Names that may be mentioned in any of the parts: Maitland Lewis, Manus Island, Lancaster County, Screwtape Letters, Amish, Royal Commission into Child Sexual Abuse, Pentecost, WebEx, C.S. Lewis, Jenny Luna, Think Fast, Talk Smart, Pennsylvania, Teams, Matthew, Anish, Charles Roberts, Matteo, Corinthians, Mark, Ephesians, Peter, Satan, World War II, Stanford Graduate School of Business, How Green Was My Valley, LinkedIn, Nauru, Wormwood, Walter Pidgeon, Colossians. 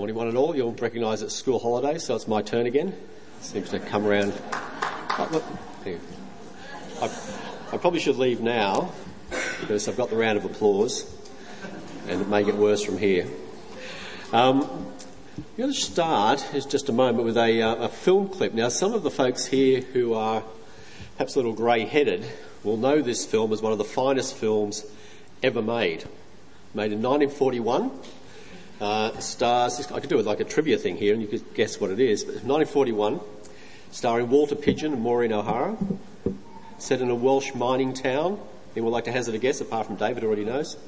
morning, one and all. You'll recognise it's school holidays, so it's my turn again. It seems to come around. I probably should leave now because I've got the round of applause, and it may get worse from here. We're going to start in just a moment with a film clip. Now, some of the folks here who are perhaps a little grey-headed will know this film as one of the finest films ever made. Made in 1941, stars... I could do it like a trivia thing here and you could guess what it is, but 1941, starring Walter Pidgeon and Maureen O'Hara, set in a Welsh mining town. Anyone like to hazard a guess, apart from David already knows?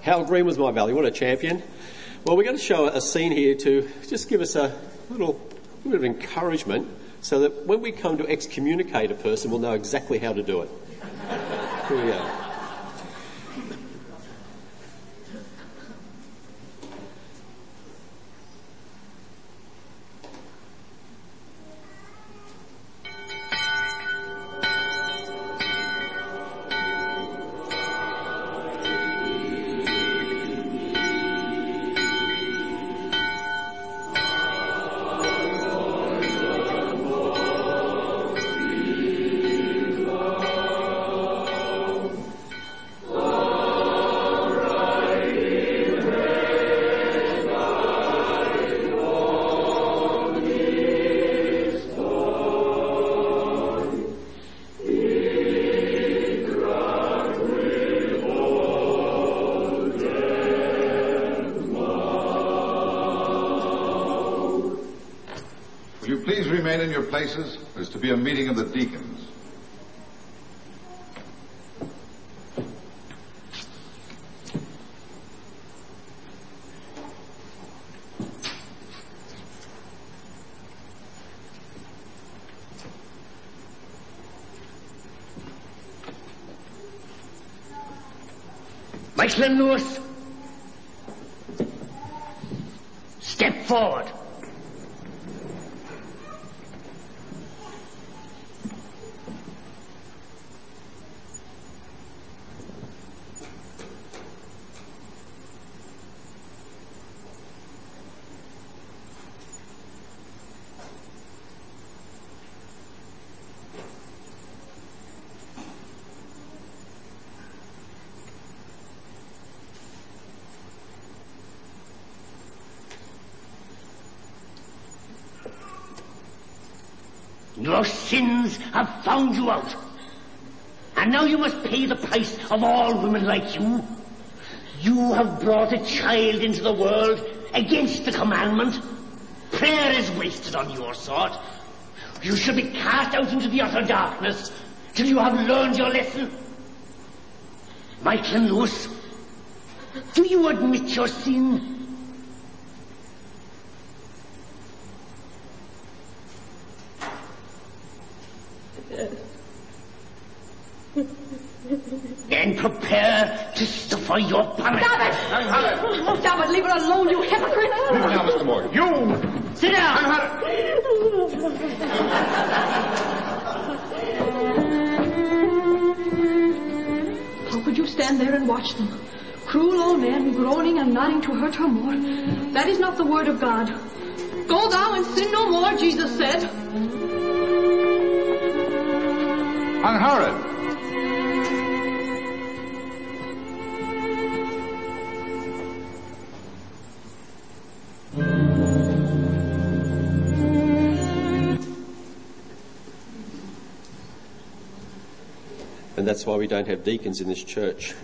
How Green Was My Valley, what a champion. Well, we're going to show a scene here to just give us a bit of encouragement so that when we come to excommunicate a person, we'll know exactly how to do it. Here we go. In your places, there's to be a meeting of the deacons. Maitland Lewis, step forward. Your sins have found you out, and now you must pay the price of all women like you. You have brought a child into the world against the commandment. Prayer is wasted on your sort. You should be cast out into the utter darkness till you have learned your lesson. Maitland Lewis, do you admit your sin? Prepare to suffer your punishment. Stop it! Oh, stop it! Leave her alone, you hypocrite! Leave her now, Mr. Moore. You! Sit down! How could you stand there and watch them? Cruel old men groaning and nodding to hurt her more. That is not the word of God. Go thou and sin no more, Jesus said. Unhurried. And that's why we don't have deacons in this church.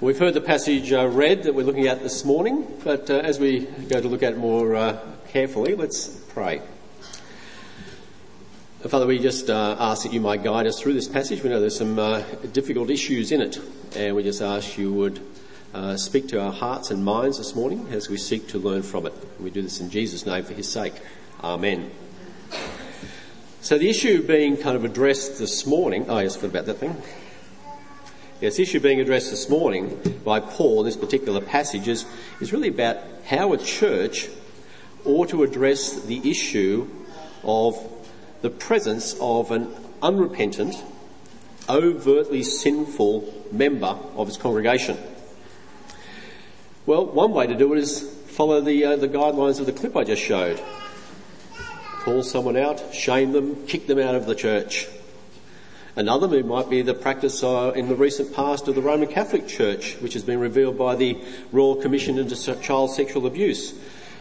We've heard the passage read that we're looking at this morning, but as we go to look at it more carefully, let's pray. Father, we just ask that you might guide us through this passage. We know there's some difficult issues in it, and we just ask you would speak to our hearts and minds this morning as we seek to learn from it. We do this in Jesus' name for his sake. Amen. So the issue being kind of addressed this morning... Oh, yes, I forgot about that thing. Yes, the issue being addressed this morning by Paul in this particular passage is really about how a church ought to address the issue of the presence of an unrepentant overtly sinful member of his congregation. Well, one way to do it is follow the guidelines of the clip I just showed. Call someone out, shame them, kick them out of the church. Another move might be the practice in the recent past of the Roman Catholic Church, which has been revealed by the Royal Commission into Child Sexual Abuse.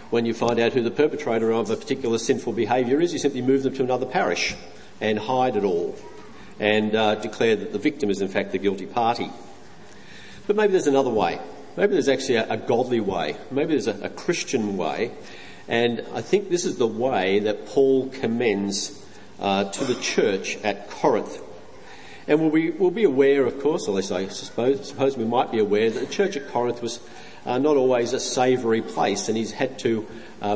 When you find out who the perpetrator of a particular sinful behaviour is, you simply move them to another parish and hide it all and declare that the victim is in fact the guilty party. But maybe there's another way. Maybe there's actually a godly way. Maybe there's a Christian way. And I think this is the way that Paul commends to the church at Corinth. And we'll be aware, of course, or at least I suppose we might be aware, that the church at Corinth was not always a savoury place, and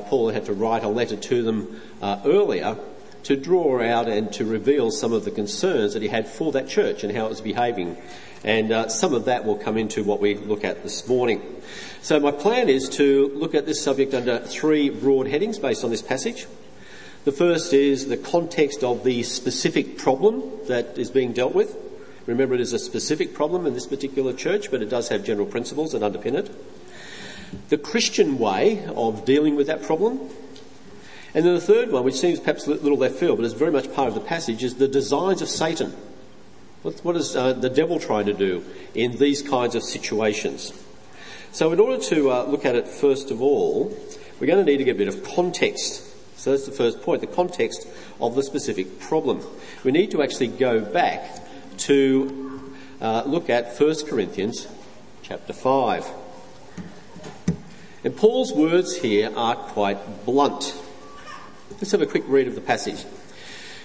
Paul had to write a letter to them earlier to draw out and to reveal some of the concerns that he had for that church and how it was behaving. And some of that will come into what we look at this morning. So my plan is to look at this subject under three broad headings based on this passage. The first is the context of the specific problem that is being dealt with. Remember, it is a specific problem in this particular church, but it does have general principles that underpin it. The Christian way of dealing with that problem. And then the third one, which seems perhaps a little left field, but is very much part of the passage, is the designs of Satan. What is the devil trying to do in these kinds of situations? So in order to look at it, first of all, we're going to need to get a bit of context. So that's the first point, the context of the specific problem. We need to actually go back to look at 1 Corinthians chapter 5. And Paul's words here are quite blunt. Let's have a quick read of the passage.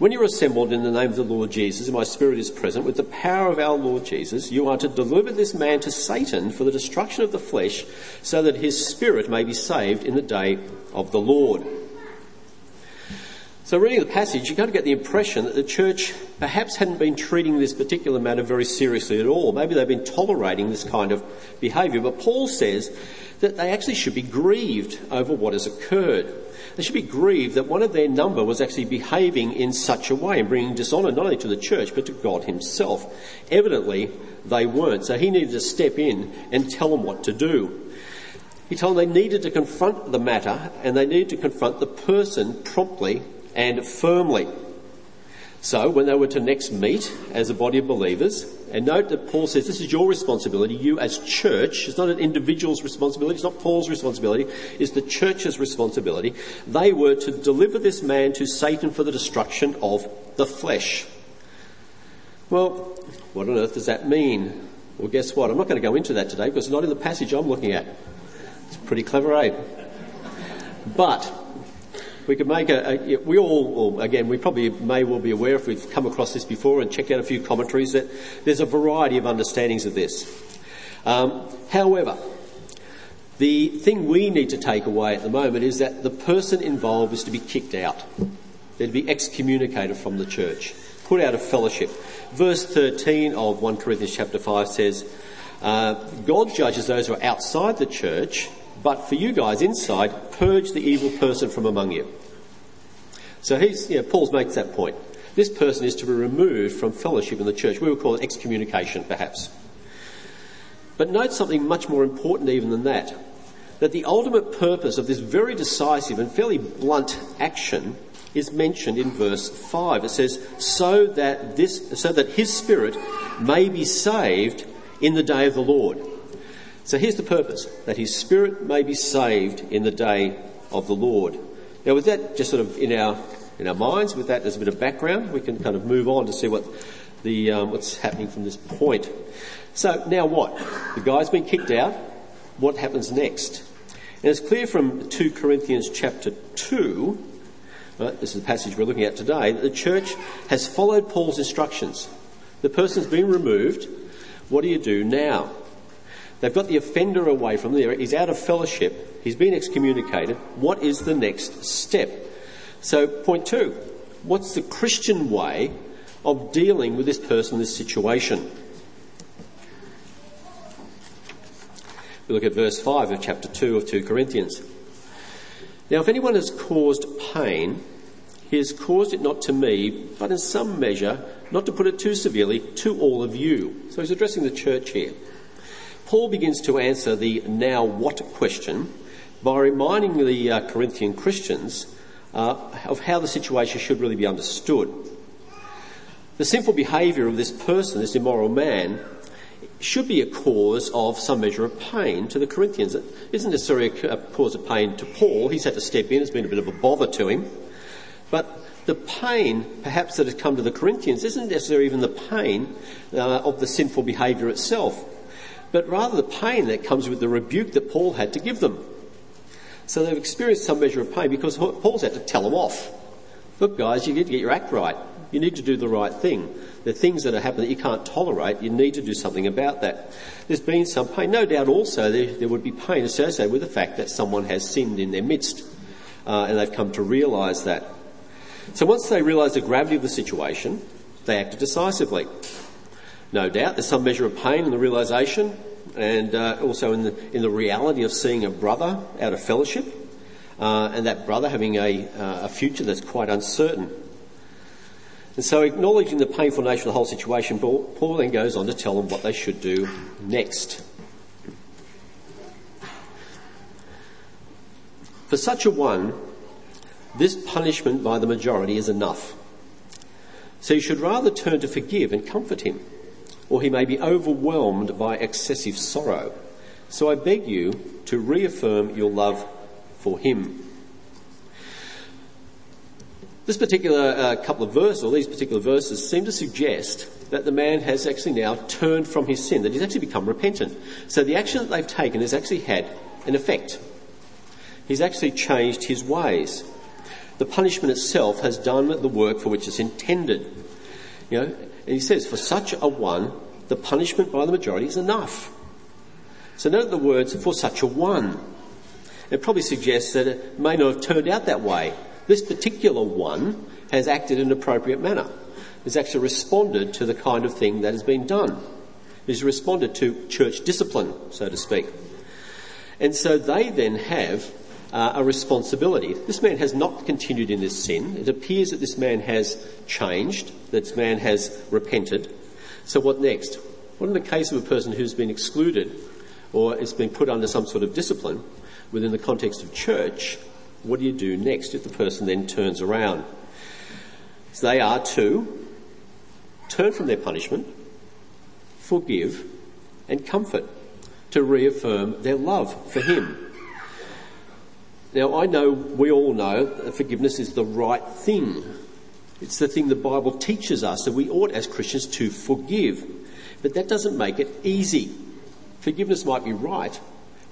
When you are assembled in the name of the Lord Jesus, and my spirit is present, with the power of our Lord Jesus, you are to deliver this man to Satan for the destruction of the flesh, so that his spirit may be saved in the day of the Lord." So reading the passage, you kind of get the impression that the church perhaps hadn't been treating this particular matter very seriously at all. Maybe they've been tolerating this kind of behaviour, but Paul says that they actually should be grieved over what has occurred. They should be grieved that one of their number was actually behaving in such a way and bringing dishonour not only to the church but to God himself. Evidently, they weren't, so he needed to step in and tell them what to do. He told them they needed to confront the matter and they needed to confront the person promptly and firmly. So when they were to next meet as a body of believers, and note that Paul says this is your responsibility, you as church, it's not an individual's responsibility, it's not Paul's responsibility, it's the church's responsibility. They were to deliver this man to Satan for the destruction of the flesh. Well, what on earth does that mean? Well, guess what? I'm not going to go into that today because it's not in the passage I'm looking at. It's pretty clever, eh? But we could make we probably may well be aware, if we've come across this before and checked out a few commentaries, that there's a variety of understandings of this. However, the thing we need to take away at the moment is that the person involved is to be kicked out. They're to be excommunicated from the church, put out of fellowship. Verse 13 of 1 Corinthians chapter 5 says, "God judges those who are outside the church, but for you guys inside, purge the evil person from among you." So Paul makes that point. This person is to be removed from fellowship in the church. We would call it excommunication, perhaps. But note something much more important even than that, that the ultimate purpose of this very decisive and fairly blunt action is mentioned in verse 5. It says, so that his spirit may be saved in the day of the Lord. So here's the purpose, that his spirit may be saved in the day of the Lord. Now with that just sort of in our minds, with that as a bit of background, we can kind of move on to see what the what's happening from this point. So now what? The guy's been kicked out. What happens next? And it's clear from 2 Corinthians chapter 2, this is the passage we're looking at today, that the church has followed Paul's instructions. The person's been removed. What do you do now? They've got the offender away from there. He's out of fellowship. He's been excommunicated. What is the next step? So point two, what's the Christian way of dealing with this person, this situation? We look at verse 5 of chapter 2 of 2 Corinthians. Now, if anyone has caused pain, he has caused it not to me, but in some measure, not to put it too severely, to all of you. So he's addressing the church here. Paul begins to answer the now what question by reminding the Corinthian Christians of how the situation should really be understood. The sinful behaviour of this person, this immoral man, should be a cause of some measure of pain to the Corinthians. It isn't necessarily a cause of pain to Paul. He's had to step in. It's been a bit of a bother to him. But the pain, perhaps, that has come to the Corinthians isn't necessarily even the pain of the sinful behaviour itself, but rather the pain that comes with the rebuke that Paul had to give them. So they've experienced some measure of pain because Paul's had to tell them off. Look, guys, you need to get your act right. You need to do the right thing. The things that are happening that you can't tolerate, you need to do something about that. There's been some pain. No doubt also there would be pain associated with the fact that someone has sinned in their midst, and they've come to realise that. So once they realise the gravity of the situation, they acted decisively. No doubt there's some measure of pain in the realisation and also in the reality of seeing a brother out of fellowship and that brother having a future that's quite uncertain. And so acknowledging the painful nature of the whole situation, Paul then goes on to tell them what they should do next. For such a one, this punishment by the majority is enough. So you should rather turn to forgive and comfort him, or he may be overwhelmed by excessive sorrow. So I beg you to reaffirm your love for him. This particular couple of verses, or these particular verses, seem to suggest that the man has actually now turned from his sin, that he's actually become repentant. So the action that they've taken has actually had an effect. He's actually changed his ways. The punishment itself has done the work for which it's intended. You know, and he says, for such a one, the punishment by the majority is enough. So note the words, for such a one. It probably suggests that it may not have turned out that way. This particular one has acted in an appropriate manner. Has actually responded to the kind of thing that has been done. Has responded to church discipline, so to speak. And so they then have a responsibility. This man has not continued in this sin. It appears that this man has changed, that this man has repented. So what next? What in the case of a person who's been excluded or has been put under some sort of discipline within the context of church? What do you do next if the person then turns around? So they are to turn from their punishment, forgive and comfort, to reaffirm their love for him. Now I know, we all know, that forgiveness is the right thing. It's the thing the Bible teaches us, that we ought as Christians to forgive. But that doesn't make it easy. Forgiveness might be right,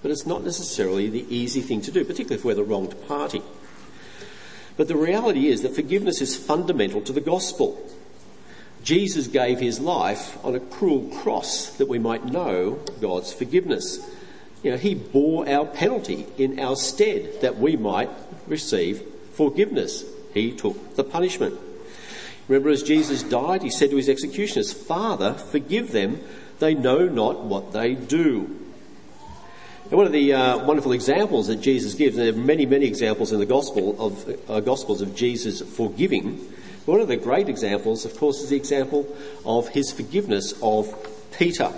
but it's not necessarily the easy thing to do, particularly if we're the wronged party. But the reality is that forgiveness is fundamental to the gospel. Jesus gave his life on a cruel cross that we might know God's forgiveness. You know, he bore our penalty in our stead that we might receive forgiveness. He took the punishment. Remember, as Jesus died, he said to his executioners, "Father, forgive them, they know not what they do." And one of the wonderful examples that Jesus gives, and there are many, many examples in the Gospels of Jesus forgiving, but one of the great examples, of course, is the example of his forgiveness of Peter.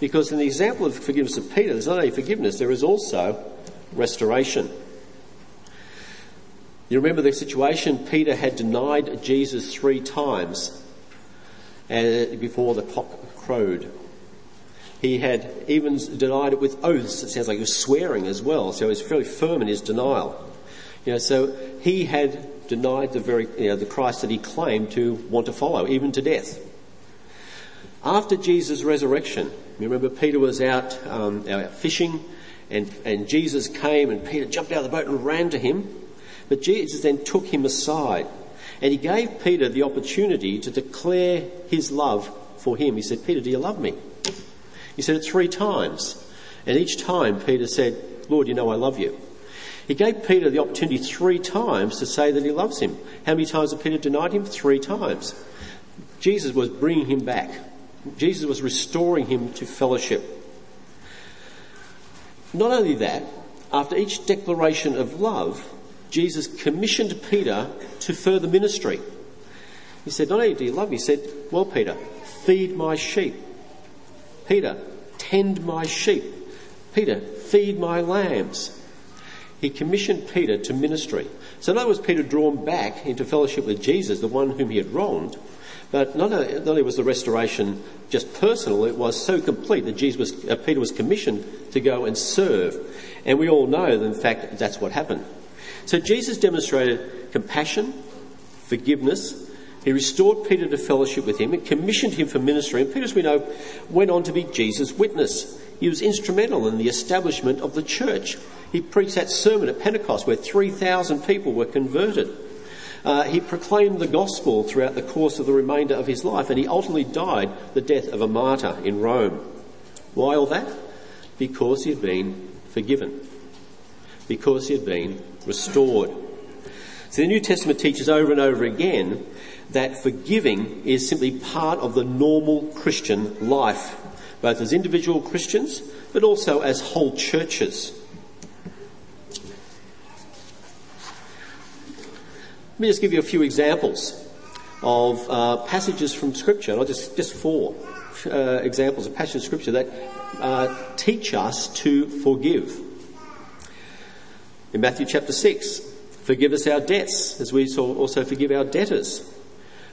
Because in the example of forgiveness of Peter, there's not only forgiveness, there is also restoration. You remember the situation, Peter had denied Jesus 3 times before the cock crowed. He had even denied it with oaths. It sounds like he was swearing as well, so he was fairly firm in his denial. You know, so he had denied the Christ that he claimed to want to follow, even to death. After Jesus' resurrection, you remember Peter was out fishing, and Jesus came, and Peter jumped out of the boat and ran to him. But Jesus then took him aside, and he gave Peter the opportunity to declare his love for him. He said, Peter, do you love me? He said it 3 times. And each time Peter said, Lord, you know I love you. He gave Peter the opportunity 3 times to say that he loves him. How many times had Peter denied him? 3 times. Jesus was bringing him back. Jesus was restoring him to fellowship. Not only that, after each declaration of love, Jesus commissioned Peter to further ministry. He said, not only do you love me, he said, well, Peter, feed my sheep. Peter, tend my sheep. Peter, feed my lambs. He commissioned Peter to ministry. So in other words, Peter drawn back into fellowship with Jesus, the one whom he had wronged, but not only was the restoration just personal, it was so complete that Peter was commissioned to go and serve. And we all know that, in fact, that's what happened. So Jesus demonstrated compassion, forgiveness. He restored Peter to fellowship with him and commissioned him for ministry. And Peter, as we know, went on to be Jesus' witness. He was instrumental in the establishment of the church. He preached that sermon at Pentecost where 3,000 people were converted. He proclaimed the gospel throughout the course of the remainder of his life, and he ultimately died the death of a martyr in Rome. Why all that? Because he had been forgiven. Because he had been restored. So the New Testament teaches over and over again that forgiving is simply part of the normal Christian life, both as individual Christians, but also as whole churches. Let me just give you a few examples of passages from Scripture, and I'll just 4 examples of passages of Scripture that teach us to forgive. In Matthew chapter 6, forgive us our debts, as we also forgive our debtors.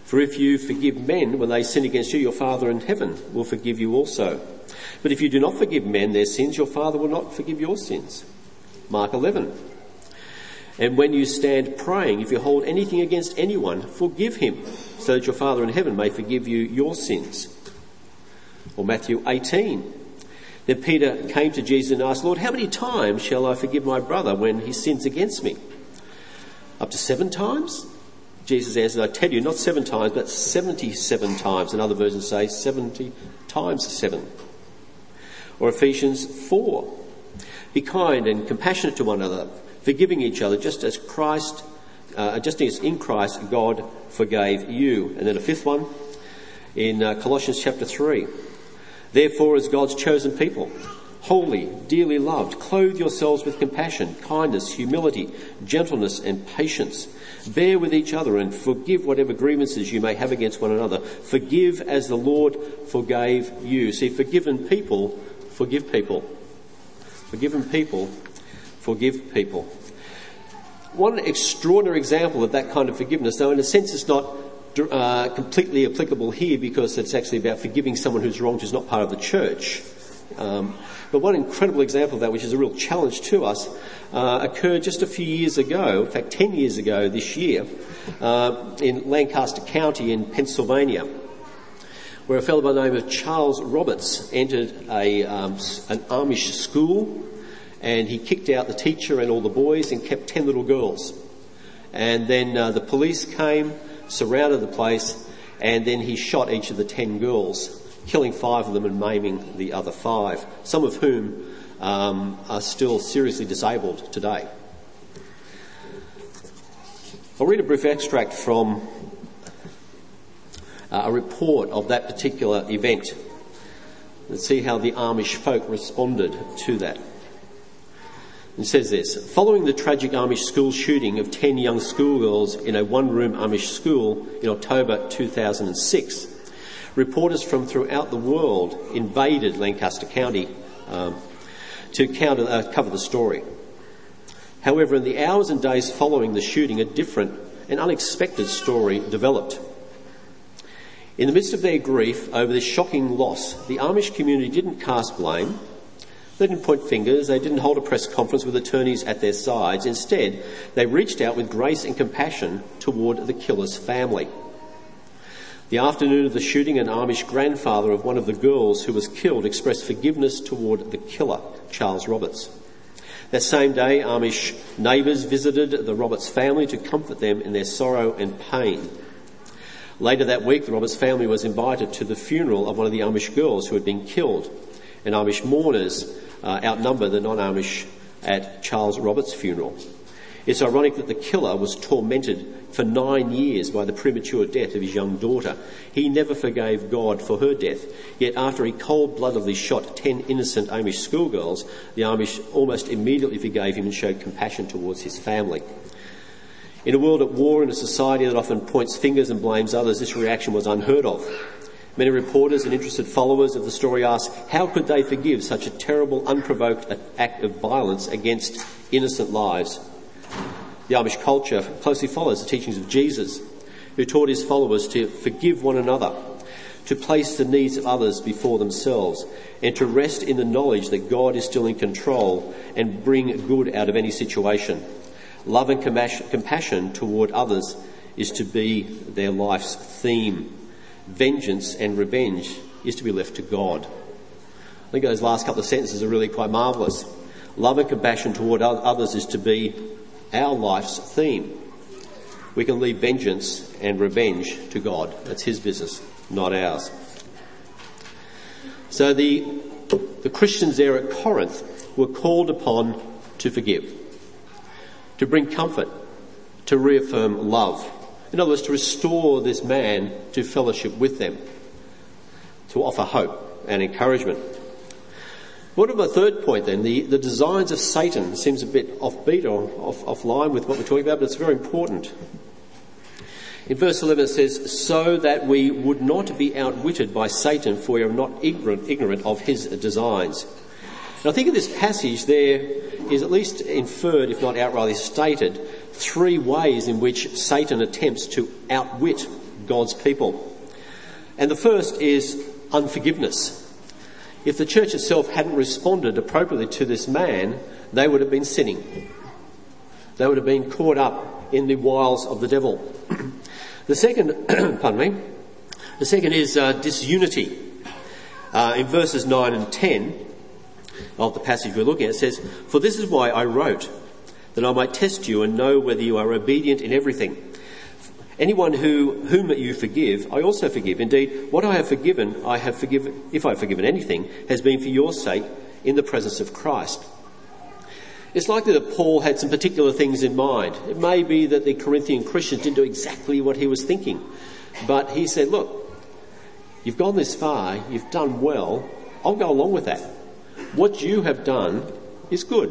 For if you forgive men when they sin against you, your Father in heaven will forgive you also. But if you do not forgive men their sins, your Father will not forgive your sins. Mark 11. And when you stand praying, if you hold anything against anyone, forgive him, so that your Father in heaven may forgive you your sins. Or Matthew 18. Then Peter came to Jesus and asked, Lord, how many times shall I forgive my brother when he sins against me? Up to 7 times? Jesus answered, I tell you, not 7 times, but 77 times. And other versions say 70 times 7. Or Ephesians 4. Be kind and compassionate to one another, forgiving each other, just as in Christ God forgave you. And then a 5th one in Colossians chapter 3. Therefore, as God's chosen people, holy, dearly loved, clothe yourselves with compassion, kindness, humility, gentleness and patience. Bear with each other and forgive whatever grievances you may have against one another. Forgive as the Lord forgave you. See, forgiven people forgive people. Forgiven people forgive people. One extraordinary example of that kind of forgiveness, though in a sense it's not completely applicable here because it's actually about forgiving someone who's wronged who's not part of the church. But one incredible example of that, which is a real challenge to us, occurred just a few years ago, in fact 10 years ago this year, in Lancaster County in Pennsylvania, where a fellow by the name of Charles Roberts entered an Amish school, and he kicked out the teacher and all the boys and kept 10 little girls. And then the police came, surrounded the place, and then he shot each of the 10 girls, killing 5 of them and maiming the other 5, some of whom are still seriously disabled today. I'll read a brief extract from a report of that particular event and see how the Amish folk responded to that. It says this: following the tragic Amish school shooting of 10 young schoolgirls in a one-room Amish school in October 2006, reporters from throughout the world invaded Lancaster County to cover the story. However, in the hours and days following the shooting, a different and unexpected story developed. In the midst of their grief over this shocking loss, the Amish community didn't cast blame. They didn't point fingers. They didn't hold a press conference with attorneys at their sides. Instead, they reached out with grace and compassion toward the killer's family. The afternoon of the shooting, an Amish grandfather of one of the girls who was killed expressed forgiveness toward the killer, Charles Roberts. That same day, Amish neighbours visited the Roberts family to comfort them in their sorrow and pain. Later that week, the Roberts family was invited to the funeral of one of the Amish girls who had been killed, and Amish mourners outnumber the non-Amish at Charles Roberts' funeral. It's ironic that the killer was tormented for 9 years by the premature death of his young daughter. He never forgave God for her death, yet after he cold-bloodedly shot 10 innocent Amish schoolgirls, the Amish almost immediately forgave him and showed compassion towards his family. In a world at war and a society that often points fingers and blames others, this reaction was unheard of. Many reporters and interested followers of the story asked, how could they forgive such a terrible, unprovoked act of violence against innocent lives? The Amish culture closely follows the teachings of Jesus, who taught his followers to forgive one another, to place the needs of others before themselves, and to rest in the knowledge that God is still in control and bring good out of any situation. Love and compassion toward others is to be their life's theme. Vengeance and revenge is to be left to God. I think those last couple of sentences are really quite marvellous. Love and compassion toward others is to be our life's theme. We can leave vengeance and revenge to God. That's his business, not ours. So the Christians there at Corinth were called upon to forgive, to bring comfort, to reaffirm love. In other words, to restore this man to fellowship with them, to offer hope and encouragement. What about my third point then? The designs of Satan seems a bit offbeat or offline with what we're talking about, but it's very important. In verse 11 it says, so that we would not be outwitted by Satan, for we are not ignorant of his designs. Now I think in this passage there is at least inferred, if not outrightly stated, three ways in which Satan attempts to outwit God's people. And the first is unforgiveness. If the church itself hadn't responded appropriately to this man, they would have been sinning. They would have been caught up in the wiles of the devil. The second, the second is disunity. In verses 9 and 10 of the passage we're looking at, it says, for this is why I wrote, that I might test you and know whether you are obedient in everything. Anyone whom you forgive, I also forgive. Indeed, what I have forgiven, if I have forgiven anything, has been for your sake in the presence of Christ. It's likely that Paul had some particular things in mind. It may be that the Corinthian Christians didn't do exactly what he was thinking. But he said, look, you've gone this far, you've done well, I'll go along with that. What you have done is good.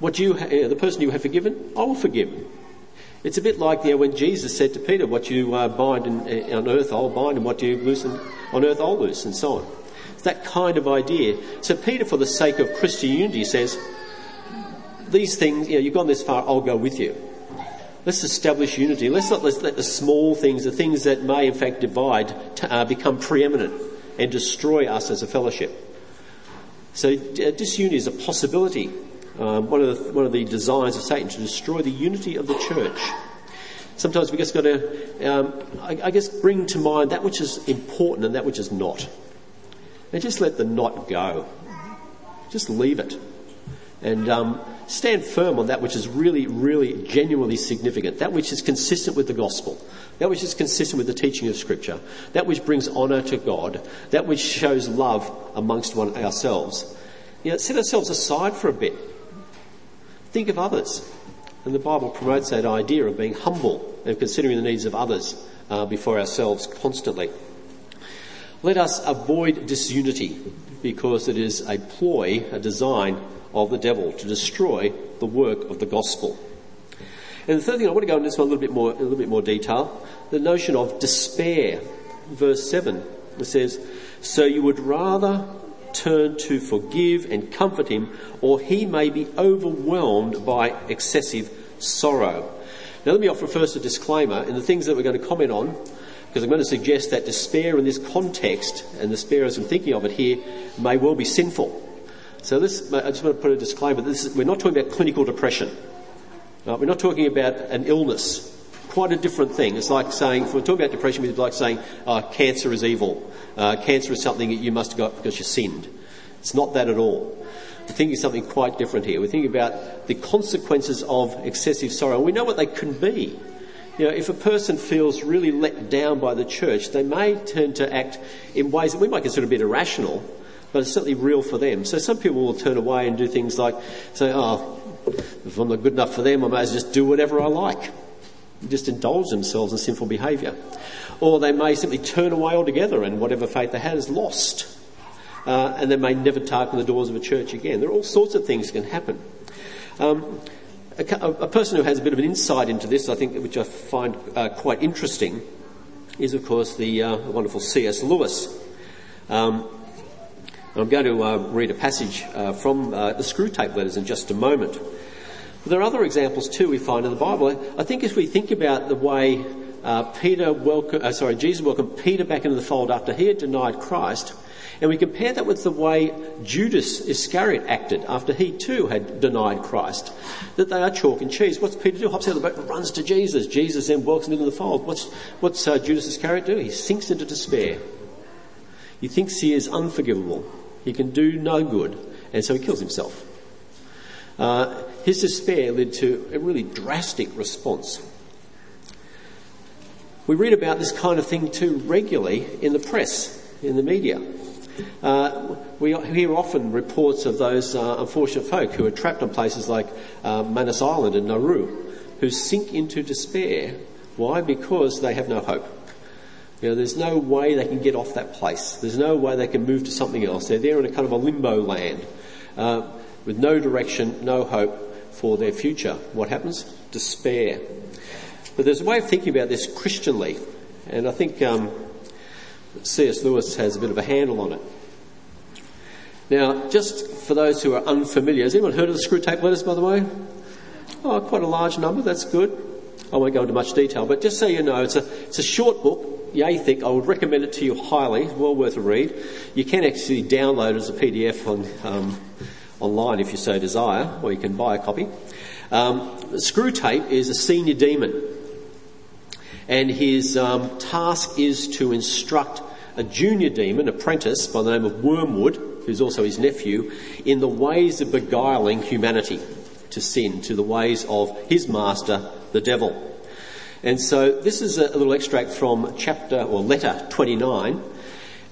What the person you have forgiven, I will forgive. It's a bit like when Jesus said to Peter, what you bind on earth I'll bind, and what you loose on earth I'll loose, and so on. It's that kind of idea. So Peter, for the sake of Christian unity, says, these things, you've gone this far, I'll go with you. Let's establish unity. Let's let the small things, the things that may in fact divide, become preeminent and destroy us as a fellowship. So disunity is a possibility. One of the designs of Satan, to destroy the unity of the church. Sometimes we just got to, bring to mind that which is important and that which is not. And just let the not go. Just leave it. And stand firm on that which is really, really genuinely significant, that which is consistent with the gospel, that which is consistent with the teaching of Scripture, that which brings honour to God, that which shows love amongst ourselves. Set ourselves aside for a bit. Think of others. And the Bible promotes that idea of being humble and considering the needs of others before ourselves constantly. Let us avoid disunity, because it is a ploy, a design of the devil to destroy the work of the gospel. And the third thing, I want to go into this one a little bit more detail, the notion of despair. Verse 7, it says, so you would rather turn to forgive and comfort him, or he may be overwhelmed by excessive sorrow. Now let me offer first a disclaimer in the things that we're going to comment on, because I'm going to suggest that despair in this context, and despair as I'm thinking of it here, may well be sinful. So I just want to put a disclaimer. We're not talking about clinical depression. We're not talking about an illness. Quite a different thing. It's like saying, if we're talking about depression, it's like saying cancer is evil. Cancer is something that you must have got because you sinned. It's not that at all. We're thinking something quite different here. We're thinking about the consequences of excessive sorrow. We know what they can be. You know, if a person feels really let down by the church, they may turn to act in ways that we might consider a bit irrational, but it's certainly real for them. So some people will turn away and do things like say, oh, if I'm not good enough for them, I may as well just do whatever I like. Just indulge themselves in sinful behaviour. Or they may simply turn away altogether and whatever faith they had is lost. And they may never target the doors of a church again. There are all sorts of things that can happen. A person who has a bit of an insight into this, I think, which I find quite interesting, is, of course, the wonderful C.S. Lewis. I'm going to read a passage from the Screwtape Letters in just a moment. But there are other examples too we find in the Bible. I think if we think about the way Jesus welcomed Peter back into the fold after he had denied Christ, and we compare that with the way Judas Iscariot acted after he too had denied Christ, that they are chalk and cheese. What's Peter do? Hops out of the boat and runs to Jesus. Jesus then welcomes him into the fold. What's Judas Iscariot do? He sinks into despair. He thinks he is unforgivable. He can do no good, and so he kills himself. His despair led to a really drastic response. We read about this kind of thing too regularly in the press, in the media. We hear often reports of those unfortunate folk who are trapped on places like Manus Island and Nauru, who sink into despair. Why? Because they have no hope. You know, there's no way they can get off that place. There's no way they can move to something else. They're there in a kind of a limbo land with no direction, no hope for their future. What happens? Despair. But there's a way of thinking about this Christianly, and I think C.S. Lewis has a bit of a handle on it. Now, just for those who are unfamiliar, has anyone heard of the Screwtape Letters, by the way? Oh, quite a large number, that's good. I won't go into much detail, but just so you know, it's a short book. Yay thick. I would recommend it to you highly. Well worth a read. You can actually download it as a PDF online if you so desire, or you can buy a copy. Screwtape is a senior demon, and his task is to instruct a junior demon apprentice by the name of Wormwood, who's also his nephew, in the ways of beguiling humanity to sin, to the ways of his master, the devil. And so this is a little extract from chapter or letter 29,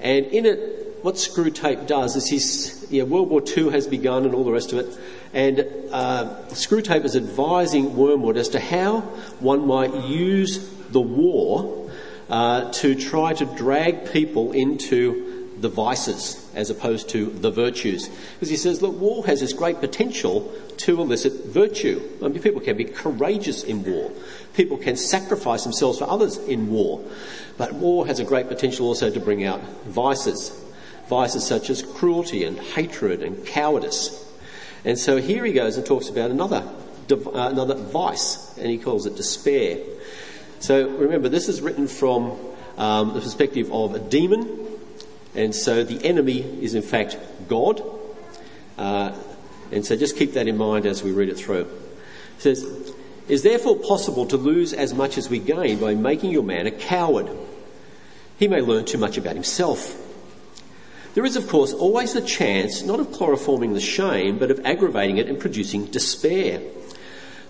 and in it, what Screwtape does is World War II has begun and all the rest of it, and Screwtape is advising Wormwood as to how one might use the war to try to drag people into the vices as opposed to the virtues. Because he says, look, war has this great potential to elicit virtue. I mean, people can be courageous in war. People can sacrifice themselves for others in war. But war has a great potential also to bring out vices. Vices such as cruelty and hatred and cowardice. And so here he goes and talks about another vice, and he calls it despair. So remember, this is written from the perspective of a demon. And so the enemy is in fact God. And so just keep that in mind as we read it through. It says, "It is therefore possible to lose as much as we gain by making your man a coward. He may learn too much about himself. There is, of course, always the chance not of chloroforming the shame, but of aggravating it and producing despair.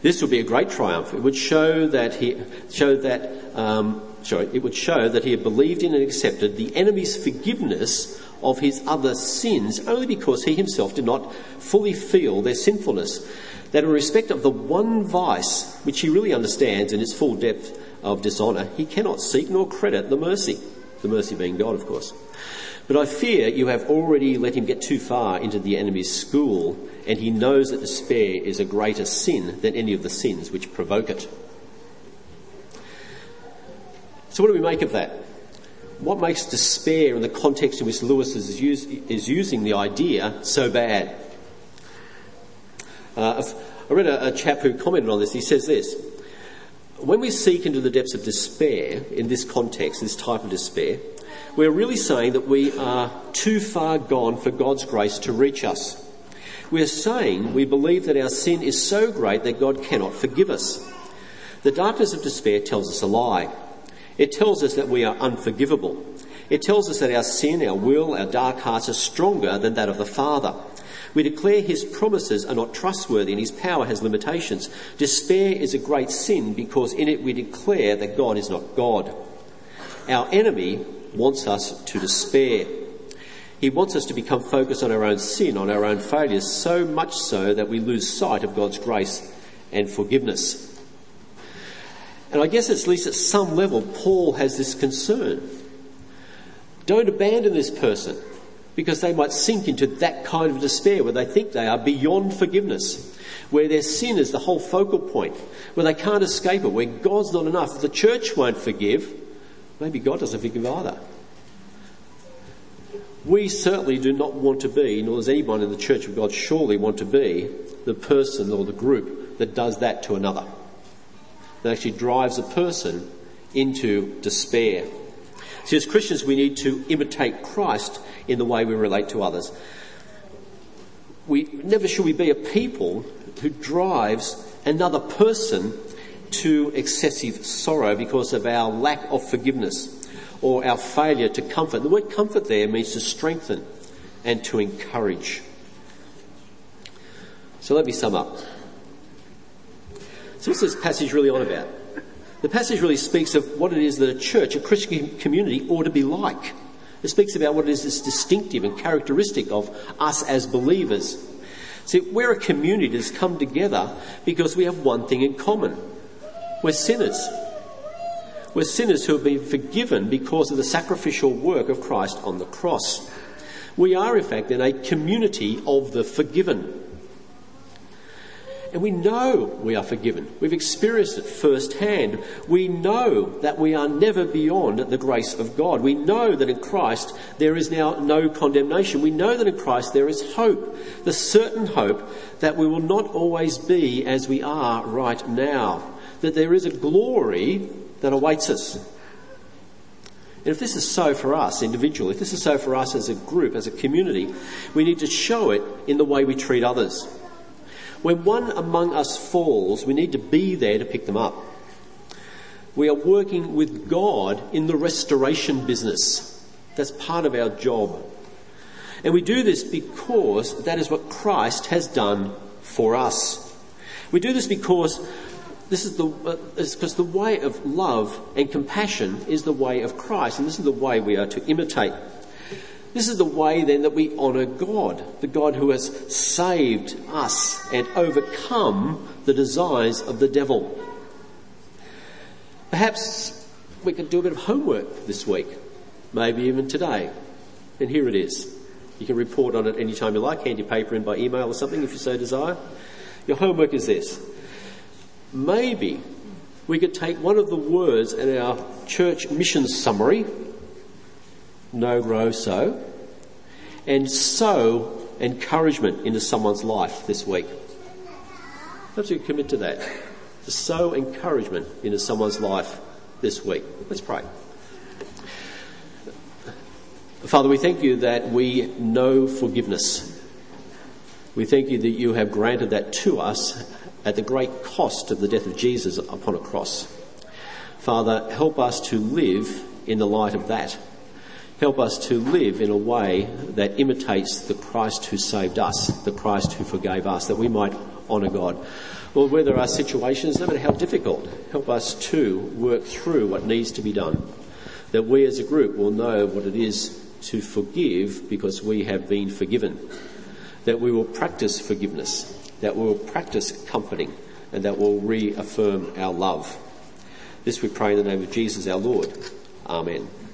This would be a great triumph. It would show that he had believed in and accepted the enemy's forgiveness of his other sins only because he himself did not fully feel their sinfulness. That in respect of the one vice which he really understands in its full depth of dishonour, he cannot seek nor credit the mercy being God, of course. But I fear you have already let him get too far into the enemy's school, and he knows that despair is a greater sin than any of the sins which provoke it." So what do we make of that? What makes despair, in the context in which Lewis is using the idea, so bad? I read a chap who commented on this. He says this: "When we seek into the depths of despair in this context, this type of despair, we're really saying that we are too far gone for God's grace to reach us. We're saying we believe that our sin is so great that God cannot forgive us. The darkness of despair tells us a lie. It tells us that we are unforgivable. It tells us that our sin, our will, our dark hearts are stronger than that of the Father. We declare his promises are not trustworthy and his power has limitations. Despair is a great sin because in it we declare that God is not God. Our enemy wants us to despair. He wants us to become focused on our own sin, on our own failures, so much so that we lose sight of God's grace and forgiveness. And I guess at least at some level, Paul has this concern. Don't abandon this person, because they might sink into that kind of despair where they think they are beyond forgiveness, where their sin is the whole focal point, where they can't escape it, where God's not enough, the church won't forgive, maybe God doesn't forgive either. We certainly do not want to be, nor does anyone in the Church of God surely want to be, the person or the group that does that to another, that actually drives a person into despair. See, as Christians, we need to imitate Christ in the way we relate to others. Never should we be a people who drives another person to excessive sorrow because of our lack of forgiveness or our failure to comfort. The word comfort there means to strengthen and to encourage. So let me sum up. So what's this passage really on about? The passage really speaks of what it is that a church, a Christian community, ought to be like. It speaks about what it is that's distinctive and characteristic of us as believers. See, we're a community that's come together because we have one thing in common. We're sinners. We're sinners who have been forgiven because of the sacrificial work of Christ on the cross. We are, in fact, in a community of the forgiven. And we know we are forgiven. We've experienced it firsthand. We know that we are never beyond the grace of God. We know that in Christ there is now no condemnation. We know that in Christ there is hope, the certain hope that we will not always be as we are right now, that there is a glory that awaits us. And if this is so for us individually, if this is so for us as a group, as a community, we need to show it in the way we treat others. When one among us falls, we need to be there to pick them up. We are working with God in the restoration business. That's part of our job. And we do this because that is what Christ has done for us. We do this because the way of love and compassion is the way of Christ, and this is the way we are to imitate. This is the way, then, that we honour God, the God who has saved us and overcome the desires of the devil. Perhaps we could do a bit of homework this week, maybe even today. And here it is. You can report on it any time you like, hand your paper in by email or something if you so desire. Your homework is this. Maybe we could take one of the words in our church mission summary, no, grow, sow encouragement into someone's life this week. Perhaps you commit to that, to sow encouragement into someone's life this week. Let's pray. Father, we thank you that we know forgiveness. We thank you that you have granted that to us at the great cost of the death of Jesus upon a cross. Father, help us to live in the light of that. Help us to live in a way that imitates the Christ who saved us, the Christ who forgave us, that we might honour God. Lord, where there are situations, no matter how difficult, help us to work through what needs to be done, that we as a group will know what it is to forgive because we have been forgiven, that we will practice forgiveness, that we will practice comforting, and that we'll reaffirm our love. This we pray in the name of Jesus our Lord. Amen.